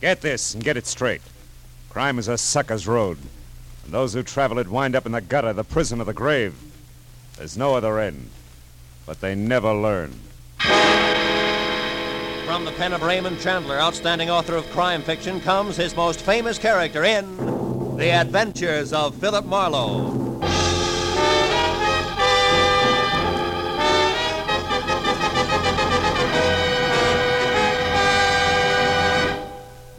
Get this and get it straight. Crime is a sucker's road, and those who travel it wind up in the gutter, the prison, or the grave. There's no other end, but they never learn. From the pen of Raymond Chandler, outstanding author of crime fiction, comes his most famous character in The Adventures of Philip Marlowe.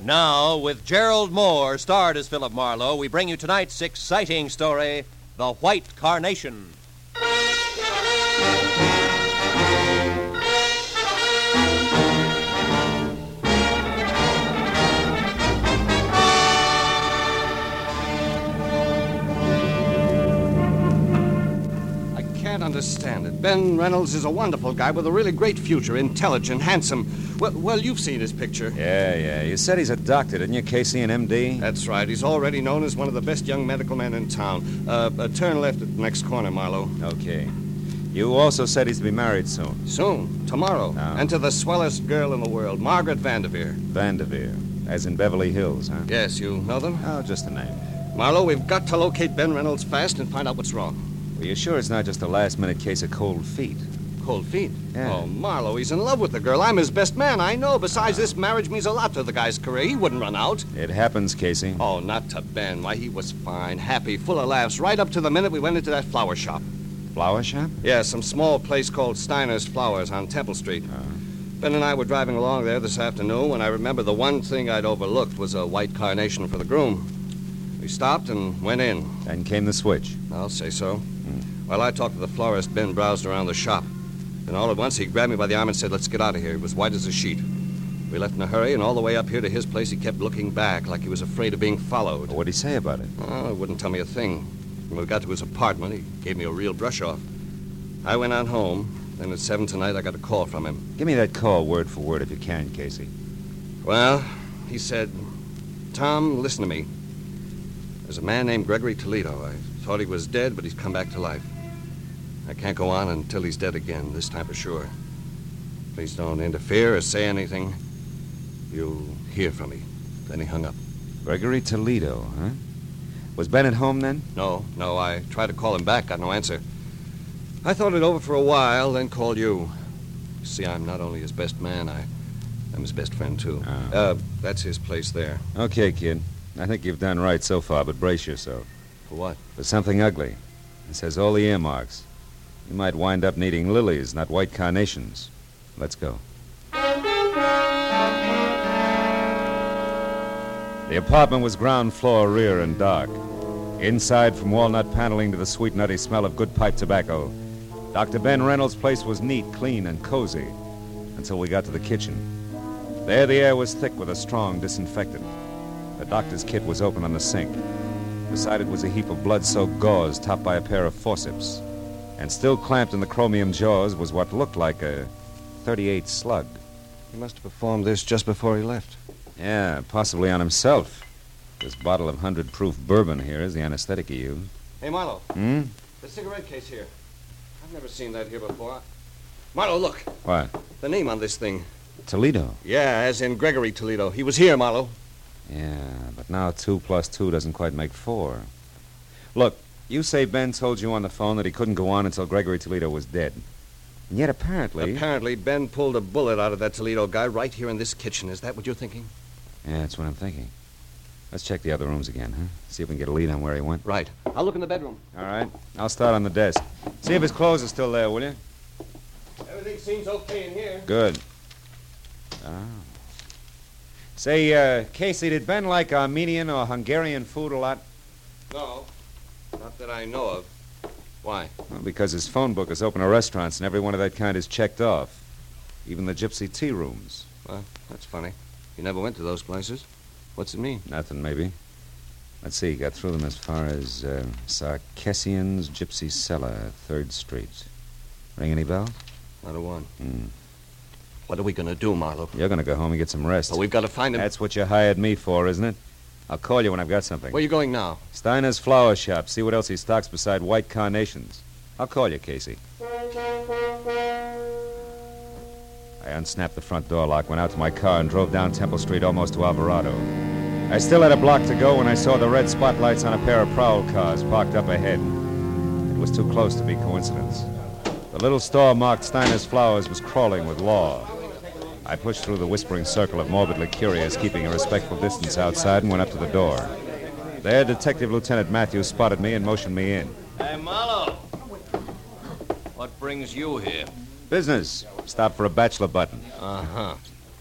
Now, with Gerald Moore, starred as Philip Marlowe, we bring you tonight's exciting story, The White Carnation. I can't understand it. Ben Reynolds is a wonderful guy with a really great future, intelligent, handsome. Well, you've seen his picture. Yeah. You said he's a doctor, didn't you, Casey, an M.D.? That's right. He's already known as one of the best young medical men in town. Turn left at the next corner, Marlowe. Okay. You also said he's to be married soon. Soon? Tomorrow. Oh. And to the swellest girl in the world, Margaret Vanderveer. Vanderveer. As in Beverly Hills, huh? Yes, you know them? Oh, just the name. Marlowe, we've got to locate Ben Reynolds fast and find out what's wrong. Well, you're sure it's not just a last-minute case of cold feet? Cold feet? Yeah. Oh, Marlowe, he's in love with the girl. I'm his best man, I know. Besides, this marriage means a lot to the guy's career. He wouldn't run out. It happens, Casey. Oh, not to Ben. Why, he was fine, happy, full of laughs, right up to the minute we went into that flower shop. Flower shop? Yeah, some small place called Steiner's Flowers on Temple Street. Ben and I were driving along there this afternoon when I remember the one thing I'd overlooked was a white carnation for the groom. We stopped and went in. And came the switch. I'll say so. While I talked to the florist, Ben browsed around the shop. And all at once, he grabbed me by the arm and said, "Let's get out of here." It was white as a sheet. We left in a hurry, and all the way up here to his place, he kept looking back like he was afraid of being followed. What'd he say about it? Oh, he wouldn't tell me a thing. When we got to his apartment, he gave me a real brush-off. I went on home. Then at 7 tonight, I got a call from him. Give me that call word for word if you can, Casey. Well, he said, "Tom, listen to me. There's a man named Gregory Toledo. I thought he was dead, but he's come back to life. I can't go on until he's dead again, this time for sure. Please don't interfere or say anything. You'll hear from me." Then he hung up. Gregory Toledo, huh? Was Ben at home then? No. I tried to call him back, got no answer. I thought it over for a while, then called you. You see, I'm not only his best man, I'm his best friend, too. Oh. That's his place there. Okay, kid. I think you've done right so far, but brace yourself. For what? For something ugly. This has all the earmarks. You might wind up needing lilies, not white carnations. Let's go. The apartment was ground floor, rear, and dark. Inside, from walnut paneling to the sweet, nutty smell of good pipe tobacco, Dr. Ben Reynolds' place was neat, clean, and cozy until we got to the kitchen. There, the air was thick with a strong disinfectant. The doctor's kit was open on the sink. Beside it was a heap of blood-soaked gauze topped by a pair of forceps. And still clamped in the chromium jaws was what looked like a .38 slug. He must have performed this just before he left. Yeah, possibly on himself. This bottle of 100-proof bourbon here is the anesthetic he used. Hey, Marlowe. The cigarette case here. I've never seen that here before. Marlowe, look. What? The name on this thing. Toledo. Yeah, as in Gregory Toledo. He was here, Marlowe. Yeah, but now 2 plus 2 doesn't quite make 4. Look. You say Ben told you on the phone that he couldn't go on until Gregory Toledo was dead. And yet Apparently, Ben pulled a bullet out of that Toledo guy right here in this kitchen. Is that what you're thinking? Yeah, that's what I'm thinking. Let's check the other rooms again, huh? See if we can get a lead on where he went. Right. I'll look in the bedroom. All right. I'll start on the desk. See if his clothes are still there, will you? Everything seems okay in here. Good. Say, Casey, did Ben like Armenian or Hungarian food a lot? No. Not that I know of. Why? Well, because his phone book is open to restaurants and every one of that kind is checked off. Even the gypsy tea rooms. Well, that's funny. You never went to those places. What's it mean? Nothing, maybe. Let's see, got through them as far as Sarkissian's Gypsy Cellar, 3rd Street. Ring any bell? Not a one. What are we going to do, Marlowe? You're going to go home and get some rest. But we've got to find him. That's what you hired me for, isn't it? I'll call you when I've got something. Where are you going now? Steiner's Flower Shop. See what else he stocks beside white carnations. I'll call you, Casey. I I unsnapped the front door lock, went out to my car, and drove down Temple Street almost to Alvarado. I still had a block to go when I saw the red spotlights on a pair of prowl cars parked up ahead. It was too close to be coincidence. The little store marked Steiner's Flowers was crawling with law. I pushed through the whispering circle of morbidly curious, keeping a respectful distance outside, and went up to the door. There, Detective Lieutenant Matthews spotted me and motioned me in. Hey, Marlowe. What brings you here? Business. Stopped for a bachelor button. Uh-huh.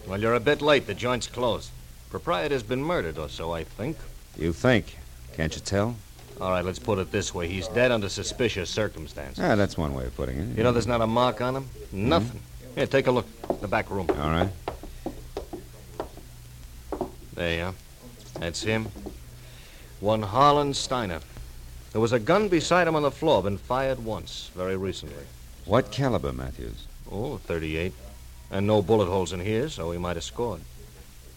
Well, you're a bit late. The joint's closed. Proprietor's been murdered or so, I think. You think? Can't you tell? All right, let's put it this way. He's dead under suspicious circumstances. Ah, that's one way of putting it. You know there's not a mark on him? Nothing. Mm-hmm. Here, take a look. The back room. All right. There you are. That's him. One Harlan Steiner. There was a gun beside him on the floor, been fired once, very recently. What caliber, Matthews? Oh, 38. And no bullet holes in here, so he might have scored.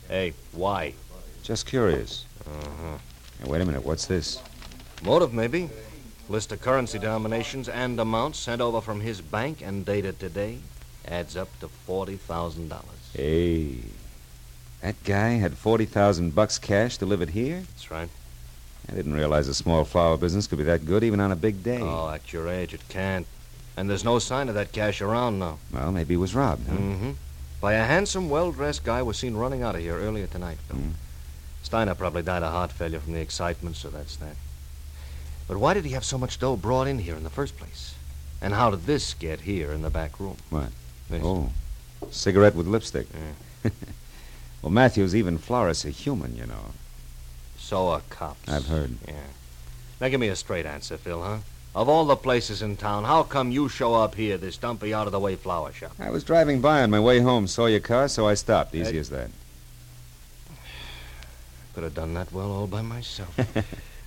Hey, why? Just curious. Uh-huh. Now, wait a minute, what's this? Motive, maybe. List of currency denominations and amounts sent over from his bank and dated today. Adds up to $40,000. Hey, that guy had $40,000 cash delivered here? That's right. I didn't realize a small flower business could be that good even on a big day. Oh, at your age, it can't. And there's no sign of that cash around now. Well, maybe it was robbed, huh? Mm-hmm. By a handsome, well-dressed guy was seen running out of here earlier tonight, Phil. Mm. Steiner probably died of heart failure from the excitement, so that's that. But why did he have so much dough brought in here in the first place? And how did this get here in the back room? What? This. Oh, cigarette with lipstick. Yeah. Well, Matthews, even Floris, a human, you know. So are cops. I've heard. Yeah. Now give me a straight answer, Phil, huh? Of all the places in town, how come you show up here, this dumpy out-of-the-way flower shop? I was driving by on my way home, saw your car, so I stopped. Easy as that. Could have done that well all by myself.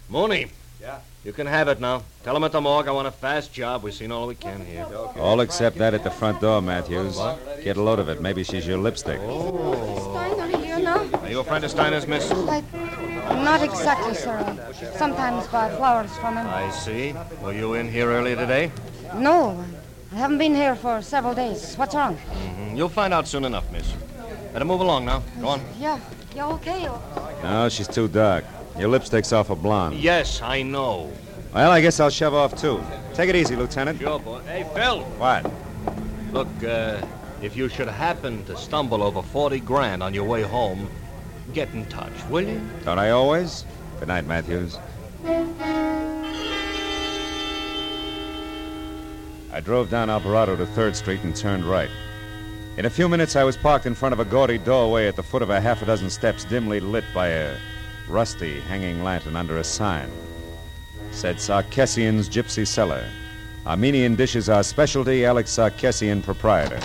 Mooney. Yeah? You can have it now. Tell him at the morgue I want a fast job. We've seen all we can here. Okay. All except that at the front door, Matthews. What? Get a load of it. Maybe she's your lipstick. Oh. Steiner, you know? Are you a friend of Steiner's, miss? Not exactly, sir. Sometimes buy flowers from him. I see. Were you in here earlier today? No. I haven't been here for several days. What's wrong? Mm-hmm. You'll find out soon enough, miss. Better move along now. Go on. Yeah. You're okay? No, she's too dark. Your lipstick's off a blonde. Yes, I know. Well, I guess I'll shove off, too. Take it easy, Lieutenant. Sure, boy. Hey, Phil. What? Look, if you should happen to stumble over $40,000 on your way home, get in touch, will you? Don't I always? Good night, Matthews. I drove down Alvarado to 3rd Street and turned right. In a few minutes, I was parked in front of a gaudy doorway at the foot of a half a dozen steps dimly lit by a rusty hanging lantern under a sign. It said Sarkissian's Gypsy Cellar. Armenian dishes are specialty, Alex Sarkissian, proprietor.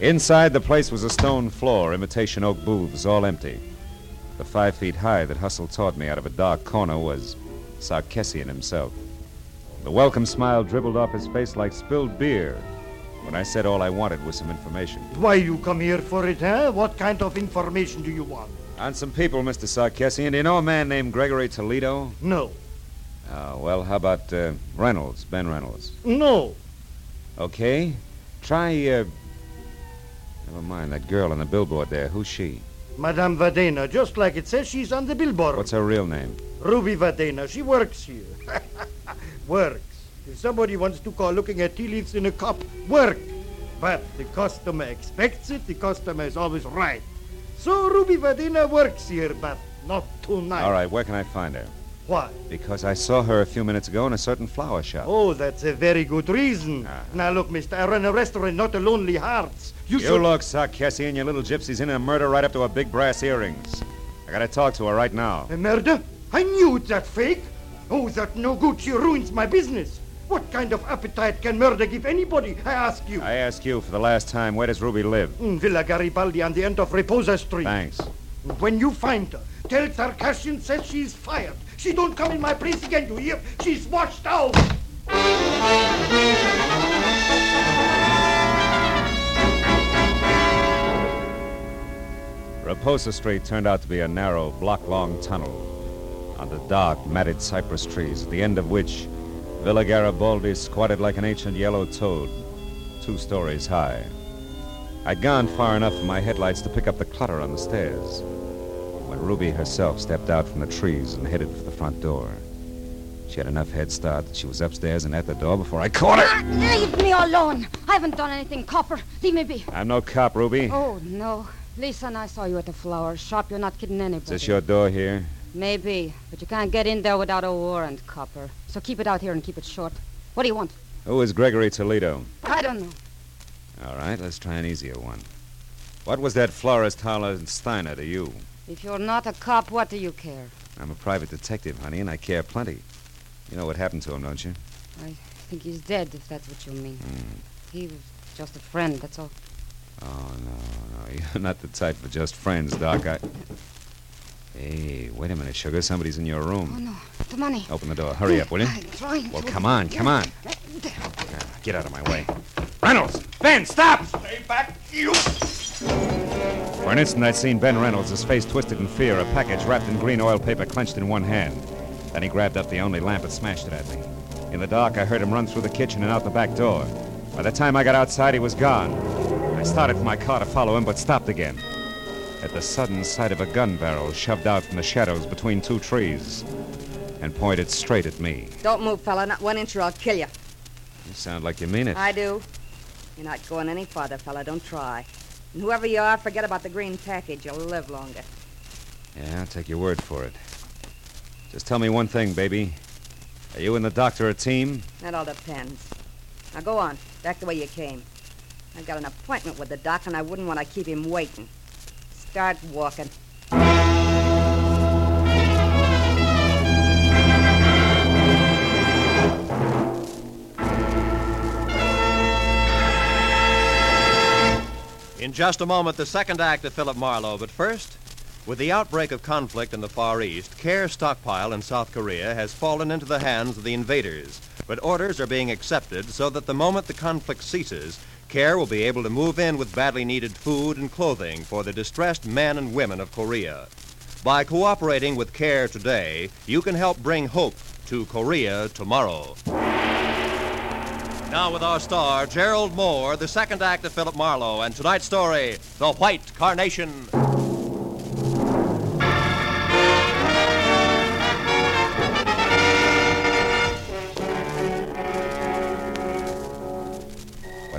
Inside the place was a stone floor, imitation oak booths, all empty. The 5 feet high that hustled toward me out of a dark corner was Sarkissian himself. The welcome smile dribbled off his face like spilled beer when I said all I wanted was some information. Why you come here for it, huh? What kind of information do you want? On some people, Mr. Sarkissian. Do you know a man named Gregory Toledo? No. Well, how about Reynolds, Ben Reynolds? No. Okay. Try... Never mind, that girl on the billboard there. Who's she? Madame Vardena. Just like it says, she's on the billboard. What's her real name? Ruby Vardena. She works here. Works. If somebody wants to call looking at tea leaves in a cup, work. But the customer expects it. The customer is always right. So Ruby Vardena works here, but not tonight. All right, where can I find her? Why? Because I saw her a few minutes ago in a certain flower shop. Oh, that's a very good reason. Uh-huh. Now, look, mister, I run a restaurant, not a Lonely Hearts. You should... look, Sarkissian, your little gypsy's in a murder right up to her big brass earrings. I gotta talk to her right now. A murder? I knew that fake. Oh, that no good. She ruins my business. What kind of appetite can murder give anybody, I ask you? I ask you for the last time, where does Ruby live? In Villa Garibaldi on the end of Reposa Street. Thanks. When you find her, tell Sarkissian says she's fired. She don't come in my place again, you hear? She's washed out. Reposa Street turned out to be a narrow, block-long tunnel under dark, matted cypress trees, at the end of which Villa Garibaldi squatted like an ancient yellow toad, 2 stories high. I'd gone far enough for my headlights to pick up the clutter on the stairs when Ruby herself stepped out from the trees and headed for the front door. She had enough head start that she was upstairs and at the door before I caught her. Leave me alone. I haven't done anything, copper. Leave me be. I'm no cop, Ruby. Oh, no. Lisa and I saw you at the flower shop. You're not kidding anybody. Is this your door here? Maybe, but you can't get in there without a warrant, copper. So keep it out here and keep it short. What do you want? Who is Gregory Toledo? I don't know. All right, let's try an easier one. What was that florist Harlan Steiner to you? If you're not a cop, what do you care? I'm a private detective, honey, and I care plenty. You know what happened to him, don't you? I think he's dead, if that's what you mean. He was just a friend, that's all. Oh, no, you're not the type for just friends, Doc. Hey, wait a minute, sugar. Somebody's in your room. Oh, no. The money. Open the door. Hurry up, will you? I'm trying to. Well, come on. Get out of my way. Reynolds! Ben, stop! Stay back, you! For an instant, I'd seen Ben Reynolds, his face twisted in fear, a package wrapped in green oil paper clenched in one hand. Then he grabbed up the only lamp and smashed it at me. In the dark, I heard him run through the kitchen and out the back door. By the time I got outside, he was gone. I started for my car to follow him, but stopped again at the sudden sight of a gun barrel shoved out from the shadows between two trees and pointed straight at me. Don't move, fella. Not 1 inch or I'll kill you. You sound like you mean it. I do. You're not going any farther, fella. Don't try. And whoever you are, forget about the green package. You'll live longer. Yeah, I'll take your word for it. Just tell me one thing, baby. Are you and the doctor a team? That all depends. Now go on. Back the way you came. I've got an appointment with the doc, and I wouldn't want to keep him waiting. Start walking. In just a moment, the second act of Philip Marlowe. But first, with the outbreak of conflict in the Far East, Care's stockpile in South Korea has fallen into the hands of the invaders. But orders are being accepted so that the moment the conflict ceases, Care will be able to move in with badly needed food and clothing for the distressed men and women of Korea. By cooperating with Care today, you can help bring hope to Korea tomorrow. Now with our star, Gerald Moore, the second act of Philip Marlowe, and tonight's story, The White Carnation.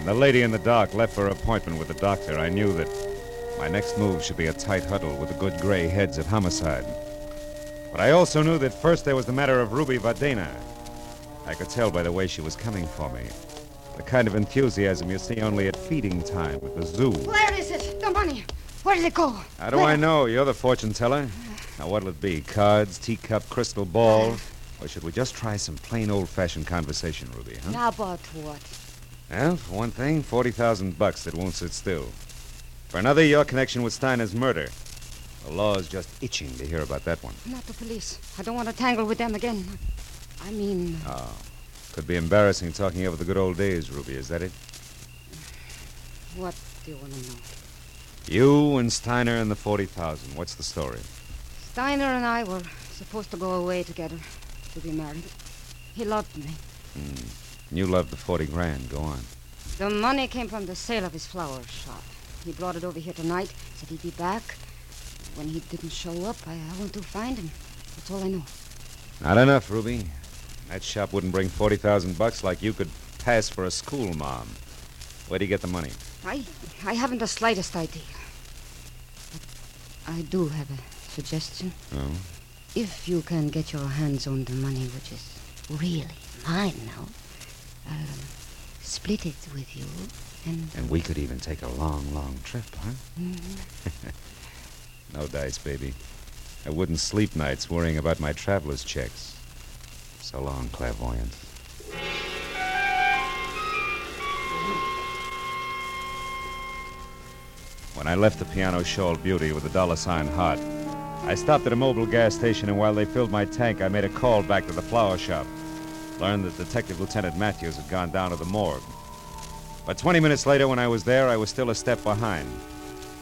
The lady in the dark left for her appointment with the doctor. I knew that my next move should be a tight huddle with the good gray heads of homicide. But I also knew that first there was the matter of Ruby Vardena. I could tell by the way she was coming for me. The kind of enthusiasm you see only at feeding time at the zoo. Where is it? The money. Where did it go? How do I know? You're the fortune teller. Now, what'll it be? Cards, teacup, crystal ball? Or should we just try some plain old-fashioned conversation, Ruby, huh? Now about what? Well, for one thing, $40,000 that won't sit still. For another, your connection with Steiner's murder. The law's just itching to hear about that one. Not the police. I don't want to tangle with them again. I mean... Oh. Could be embarrassing talking over the good old days, Ruby. Is that it? What do you want to know? You and Steiner and the $40,000. What's the story? Steiner and I were supposed to go away together to be married. He loved me. You loved the $40,000. Go on. The money came from the sale of his flower shop. He brought it over here tonight, said he'd be back. When he didn't show up, I went to find him. That's all I know. Not enough, Ruby. That shop wouldn't bring $40,000 like you could pass for a school mom. Where'd he get the money? I haven't the slightest idea. But I do have a suggestion. Oh? If you can get your hands on the money, which is really mine now, I'll split it with you, and... And we could even take a long, long trip, huh? Mm-hmm. No dice, baby. I wouldn't sleep nights worrying about my traveler's checks. So long, clairvoyant. When I left the piano-shawled beauty with the $1 sign heart, I stopped at a mobile gas station, and while they filled my tank, I made a call back to the flower shop. Learned that Detective Lieutenant Matthews had gone down to the morgue. But 20 minutes later, when I was there, I was still a step behind,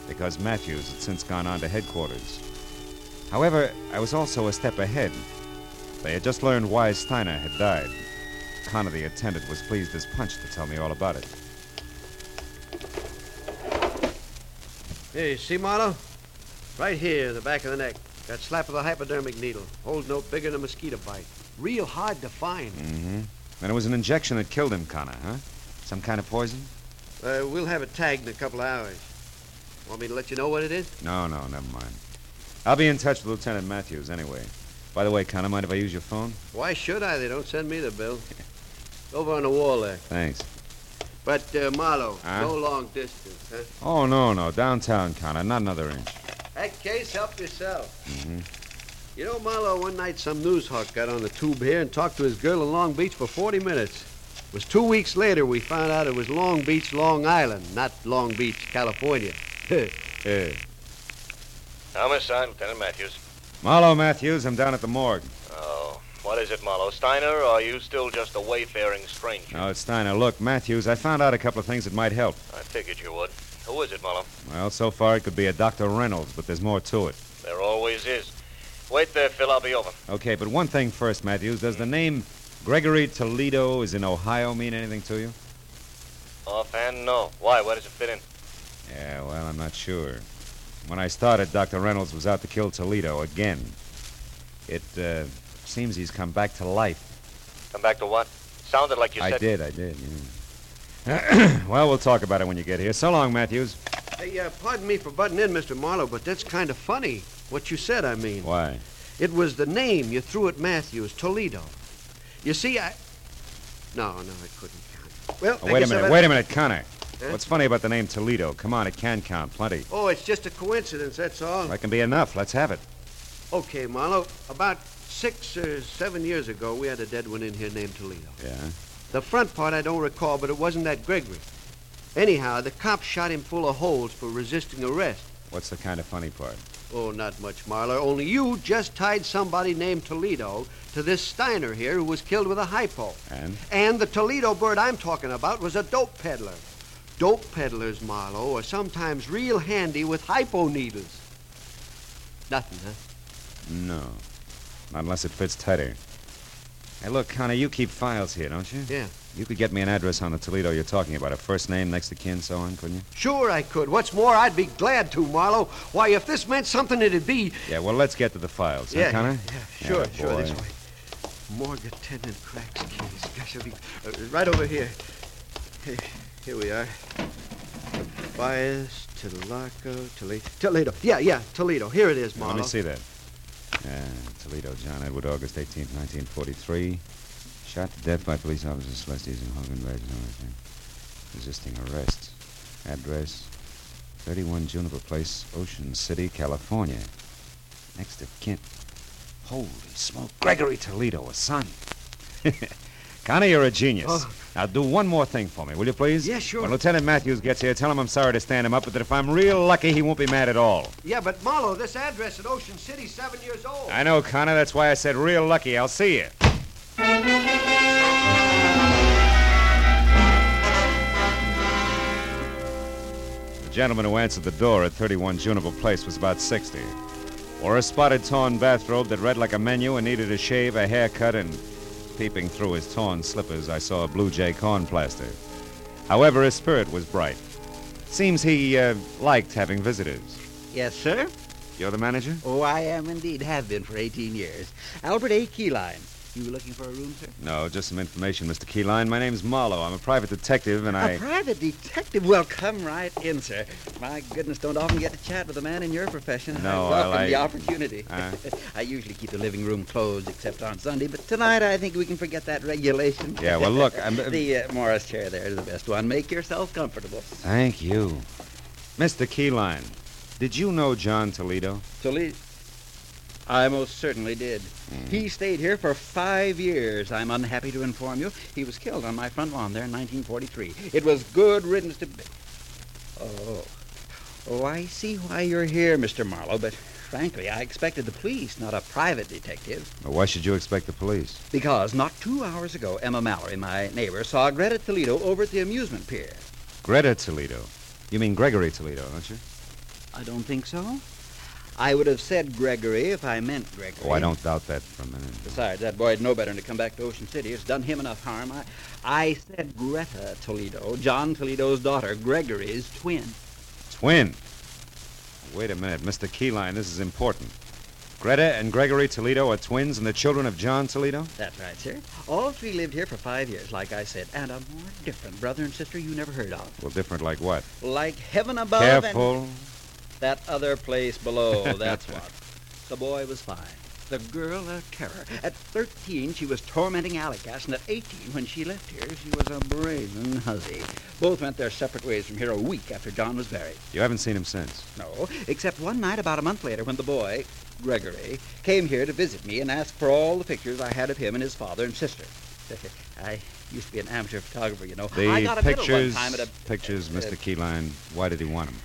because Matthews had since gone on to headquarters. However, I was also a step ahead. They had just learned why Steiner had died. Connor, the attendant, was pleased as punch to tell me all about it. Hey, see, Marlowe? Right here, the back of the neck. That slap of the hypodermic needle. Old note bigger than a mosquito bite. Real hard to find. Mm-hmm. And it was an injection that killed him, Connor, huh? Some kind of poison? We'll have it tagged in a couple of hours. Want me to let you know what it is? No, never mind. I'll be in touch with Lieutenant Matthews anyway. By the way, Connor, mind if I use your phone? Why should I? They don't send me the bill. Over on the wall there. Thanks. But, Marlowe, no long distance, huh? Oh, no. Downtown, Connor. Not another inch. That case, help yourself. Mm-hmm. You know, Marlowe, one night some news hawk got on the tube here and talked to his girl in Long Beach for 40 minutes. It was 2 weeks later we found out it was Long Beach, Long Island, not Long Beach, California. Homicide, Lieutenant Matthews. Marlowe Matthews, I'm down at the morgue. Oh, what is it, Marlowe? Steiner, or are you still just a wayfaring stranger? No, it's Steiner. Look, Matthews, I found out a couple of things that might help. I figured you would. Who is it, Marlowe? Well, so far it could be a Dr. Reynolds, but there's more to it. There always is. Wait there, Phil. I'll be over. Okay, but one thing first, Matthews. Does the name Gregory Toledo is in Ohio mean anything to you? Offhand, no. Why? Where does it fit in? Yeah, well, I'm not sure. When I started, Dr. Reynolds was out to kill Toledo again. It seems he's come back to life. Come back to what? Sounded like you said... I did, yeah. Well, we'll talk about it when you get here. So long, Matthews. Hey, pardon me for butting in, Mr. Marlowe, but that's kind of funny. What you said, I mean. Why? It was the name you threw at Matthews, Toledo. You see, I... No, it couldn't count. Well, wait a minute, Connor. Huh? What's funny about the name Toledo? Come on, it can count plenty. Oh, it's just a coincidence, that's all. That can be enough. Let's have it. Okay, Marlowe. About 6 or 7 years ago, we had a dead one in here named Toledo. Yeah? The front part I don't recall, but it wasn't that Gregory. Anyhow, the cops shot him full of holes for resisting arrest. What's the kind of funny part? Oh, not much, Marlowe. Only you just tied somebody named Toledo to this Steiner here who was killed with a hypo. And? And the Toledo bird I'm talking about was a dope peddler. Dope peddlers, Marlowe, are sometimes real handy with hypo needles. Nothing, huh? No. Not unless it fits tighter. Hey, look, Connor, you keep files here, don't you? Yeah. You could get me an address on the Toledo you're talking about, a first name, next of kin, so on, couldn't you? Sure I could. What's more, I'd be glad to, Marlowe. Why, if this meant something, it'd be... Yeah, well, let's get to the files, huh, Connor? Yeah, sure, this way. Morgue attendant cracks keys. Gosh, I'll be... right over here. Hey... Here we are. Bias, Toledo. Yeah, Toledo. Here it is, Marlowe. Let me see that. Toledo, John Edward, August 18th, 1943. Shot to death by police officers Celestes and Hogan Badge and everything. Resisting arrest. Address, 31 Juniper Place, Ocean City, California. Next of kin. Holy smoke. Gregory Toledo, a son. Connor, you're a genius. Oh. Now, do one more thing for me, will you, please? Yeah, sure. When Lieutenant Matthews gets here, tell him I'm sorry to stand him up, but that if I'm real lucky, he won't be mad at all. Yeah, but, Marlowe, this address at Ocean City, 7 years old. I know, Connor. That's why I said real lucky. I'll see you. The gentleman who answered the door at 31 Juniper Place was about 60. Wore a spotted torn bathrobe that read like a menu and needed a shave, a haircut, and... Peeping through his torn slippers, I saw a Blue Jay cornplaster. However, his spirit was bright. Seems he liked having visitors. Yes, sir? You're the manager? Oh, I am indeed. Have been for 18 years. Albert A. Keyline. You looking for a room, sir? No, just some information, Mr. Keyline. My name's Marlowe. I'm a private detective, and A private detective? Well, come right in, sir. My goodness, don't often get to chat with a man in your profession. No, I welcome the opportunity. I usually keep the living room closed except on Sunday, but tonight I think we can forget that regulation. Yeah, well, look, the Morris chair there is the best one. Make yourself comfortable. Thank you. Mr. Keyline, did you know John Toledo? Toledo? I most certainly did. He stayed here for 5 years, I'm unhappy to inform you. He was killed on my front lawn there in 1943. It was good riddance to... Oh, I see why you're here, Mr. Marlowe, but frankly, I expected the police, not a private detective. Well, why should you expect the police? Because not 2 hours ago, Emma Mallory, my neighbor, saw Greta Toledo over at the amusement pier. Greta Toledo? You mean Gregory Toledo, don't you? I don't think so. I would have said Gregory if I meant Gregory. Oh, I don't doubt that for a minute. Besides, that boy'd know better than to come back to Ocean City. It's done him enough harm. I said Greta Toledo, John Toledo's daughter, Gregory's twin. Twin? Wait a minute, Mr. Keyline, this is important. Greta and Gregory Toledo are twins and the children of John Toledo? That's right, sir. All three lived here for 5 years, like I said, and are more different brother and sister you never heard of. Well, different like what? Like heaven above Careful. And that other place below, that's what. The boy was 5. The girl a terror. At 13, she was tormenting alley cats, and at 18, when she left here, she was a brazen hussy. Both went their separate ways from here a week after John was buried. You haven't seen him since? No, except one night about a month later when the boy, Gregory, came here to visit me and asked for all the pictures I had of him and his father and sister. I used to be an amateur photographer, you know. I got a medal one time at a... Pictures, Mr. Keyline, why did he want them?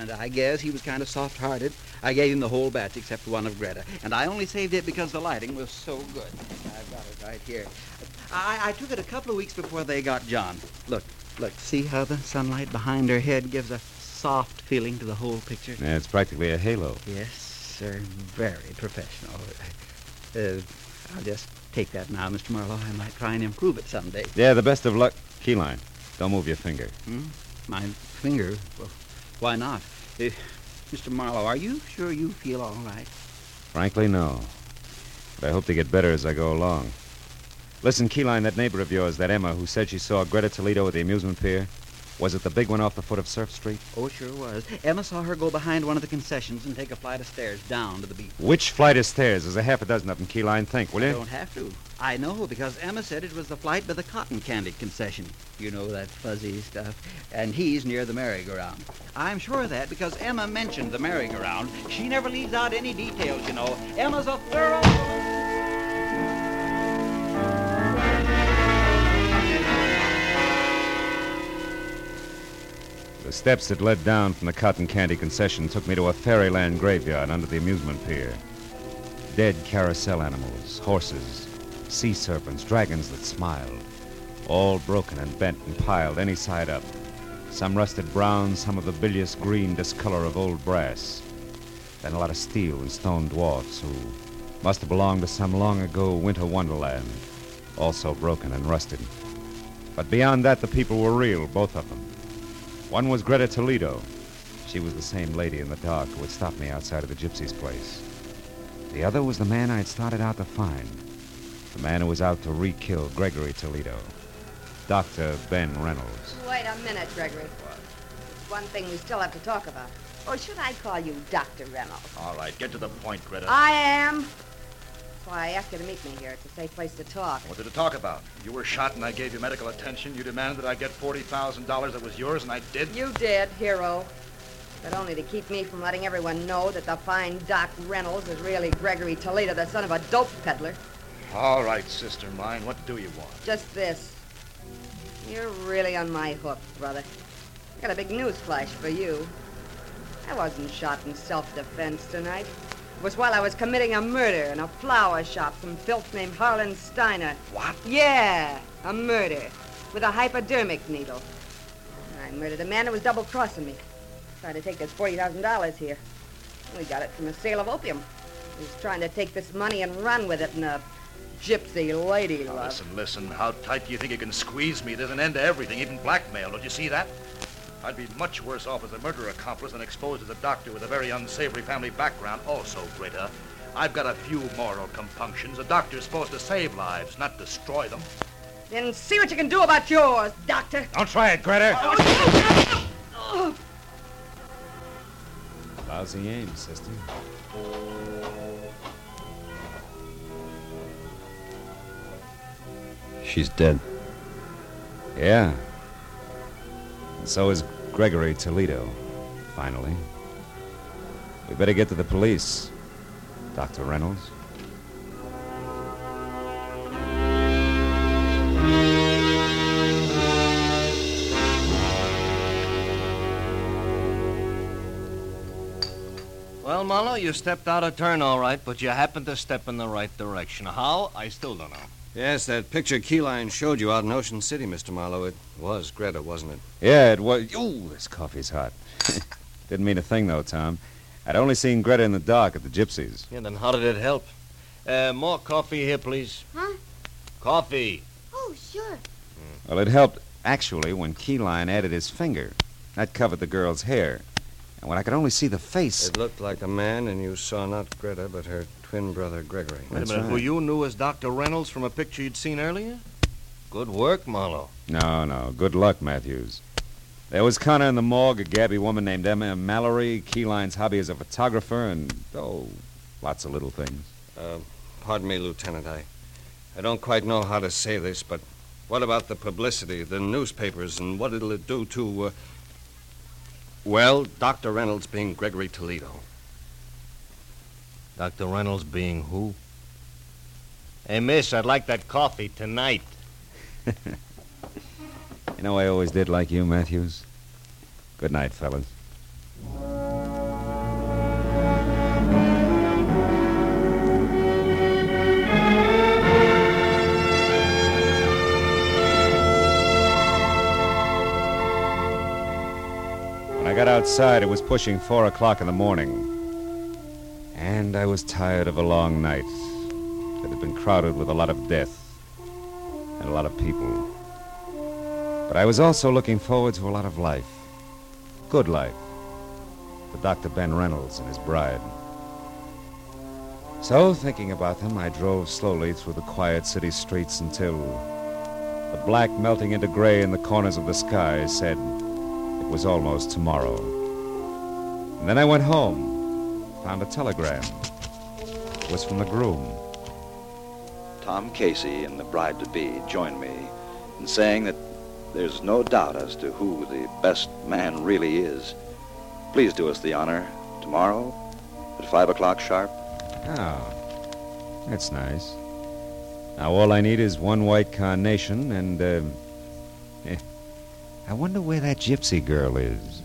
And I guess he was kind of soft-hearted. I gave him the whole batch except one of Greta. And I only saved it because the lighting was so good. I've got it right here. I took it a couple of weeks before they got John. Look, see how the sunlight behind her head gives a soft feeling to the whole picture? Yeah, it's practically a halo. Yes, sir. Very professional. I'll just take that now, Mr. Marlowe. I might try and improve it someday. Yeah, the best of luck. Keyline, don't move your finger. My finger? Well, why not? Mr. Marlowe, are you sure you feel all right? Frankly, no. But I hope to get better as I go along. Listen, Keyline, that neighbor of yours, that Emma, who said she saw Greta Toledo at the amusement pier, was it the big one off the foot of Surf Street? Oh, it sure was. Emma saw her go behind one of the concessions and take a flight of stairs down to the beach. Which flight of stairs? There's a half a dozen of them, Keyline. Think, will you? I don't have to. I know, because Emma said it was the flight by the cotton candy concession. You know, that fuzzy stuff. And he's near the merry-go-round. I'm sure of that because Emma mentioned the merry-go-round. She never leaves out any details, you know. Emma's a thorough... The steps that led down from the cotton candy concession took me to a fairyland graveyard under the amusement pier. Dead carousel animals, horses, sea serpents, dragons that smiled, all broken and bent and piled any side up. Some rusted brown, some of the bilious green discolor of old brass. Then a lot of steel and stone dwarfs who must have belonged to some long ago winter wonderland, also broken and rusted. But beyond that, the people were real, both of them. One was Greta Toledo. She was the same lady in the dark who had stopped me outside of the gypsy's place. The other was the man I had started out to find. The man who was out to re-kill Gregory Toledo. Dr. Ben Reynolds. Wait a minute, Gregory. What? There's one thing we still have to talk about. Or should I call you Dr. Reynolds? All right, get to the point, Greta. I am. Well, I asked you to meet me here. It's a safe place to talk. What did it talk about? You were shot and I gave you medical attention. You demanded that I get $40,000 that was yours, and I did. You did, hero. But only to keep me from letting everyone know that the fine Doc Reynolds is really Gregory Toledo, the son of a dope peddler. All right, sister mine. What do you want? Just this. You're really on my hook, brother. I got a big news flash for you. I wasn't shot in self-defense tonight. It was while I was committing a murder in a flower shop, some filth named Harlan Steiner. What? Yeah, a murder with a hypodermic needle. I murdered a man who was double-crossing me. Trying to take this $40,000 here. We got it from a sale of opium. He was trying to take this money and run with it in a gypsy lady love. Listen, how tight do you think you can squeeze me? There's an end to everything, even blackmail. Don't you see that? I'd be much worse off as a murder accomplice than exposed as a doctor with a very unsavory family background. Also, Greta, I've got a few moral compunctions. A doctor's supposed to save lives, not destroy them. Then see what you can do about yours, doctor. Don't try it, Greta. Oh. Lousy aim, sister. She's dead. Yeah. And so is Gregory Toledo, finally. We better get to the police, Dr. Reynolds. Well, Marlowe, you stepped out of turn all right, but you happened to step in the right direction. How? I still don't know. Yes, that picture Keyline showed you out in Ocean City, Mr. Marlowe. It was Greta, wasn't it? Yeah, it was. Ooh, this coffee's hot. Didn't mean a thing, though, Tom. I'd only seen Greta in the dark at the gypsies. Yeah, then how did it help? More coffee here, please. Huh? Coffee. Oh, sure. Well, it helped, actually, when Keyline added his finger. That covered the girl's hair. And when I could only see the face... It looked like a man, and you saw not Greta, but her twin brother, Gregory. Wait a minute. Right. Who you knew as Dr. Reynolds from a picture you'd seen earlier? Good work, Marlowe. No. Good luck, Matthews. There was Connor in the morgue, a gabby woman named Emma Mallory, Keyline's hobby as a photographer, and, lots of little things. Pardon me, Lieutenant. I don't quite know how to say this, but what about the publicity, the newspapers, and what it'll do to... Well, Dr. Reynolds being Gregory Toledo. Dr. Reynolds being who? Hey, miss, I'd like that coffee tonight. You know, I always did like you, Matthews. Good night, fellas. I got outside, it was pushing 4 o'clock in the morning. And I was tired of a long night that had been crowded with a lot of death and a lot of people. But I was also looking forward to a lot of life. Good life. For Dr. Ben Reynolds and his bride. So, thinking about them, I drove slowly through the quiet city streets until the black melting into gray in the corners of the sky said... It was almost tomorrow. And then I went home, found a telegram. It was from the groom. Tom Casey and the bride-to-be joined me in saying that there's no doubt as to who the best man really is. Please do us the honor tomorrow at 5 o'clock sharp. Oh, that's nice. Now all I need is one white carnation and, I wonder where that gypsy girl is.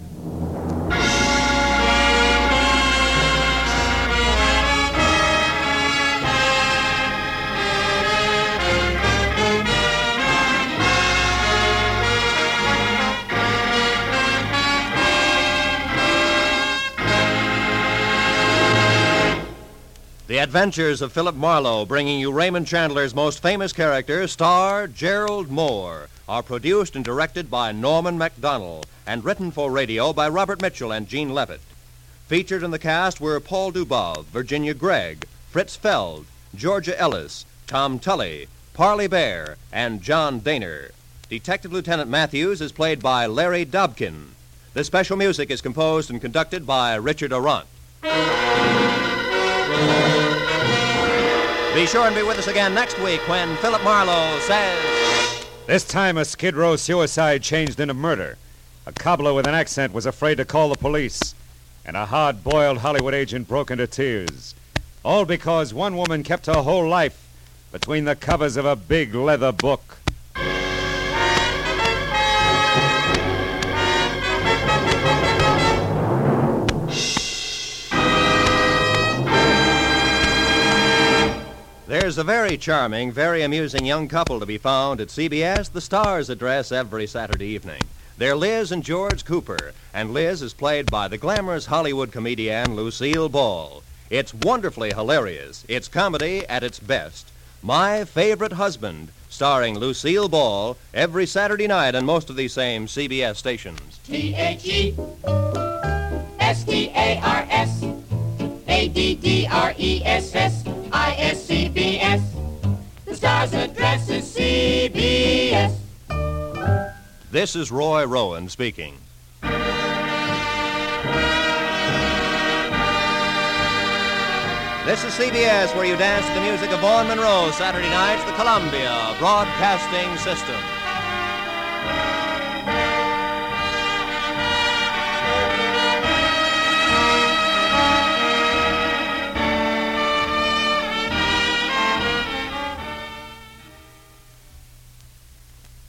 The Adventures of Philip Marlowe, bringing you Raymond Chandler's most famous character, star Gerald Moore, are produced and directed by Norman MacDonald and written for radio by Robert Mitchell and Gene Levitt. Featured in the cast were Paul Dubov, Virginia Gregg, Fritz Feld, Georgia Ellis, Tom Tully, Parley Bear, and John Daner. Detective Lieutenant Matthews is played by Larry Dobkin. The special music is composed and conducted by Richard Arant. Be sure and be with us again next week when Philip Marlowe says... This time a Skid Row suicide changed into murder. A cobbler with an accent was afraid to call the police. And a hard-boiled Hollywood agent broke into tears. All because one woman kept her whole life between the covers of a big leather book. There's a very charming, very amusing young couple to be found at CBS, The Star's Address, every Saturday evening. They're Liz and George Cooper, and Liz is played by the glamorous Hollywood comedian Lucille Ball. It's wonderfully hilarious. It's comedy at its best. My Favorite Husband, starring Lucille Ball, every Saturday night on most of these same CBS stations. THESTARS ADDRESSISCBS. The Star's Address is CBS. This is Roy Rowan speaking. This is CBS, where you dance to the music of Vaughn Monroe, Saturday nights, the Columbia Broadcasting System.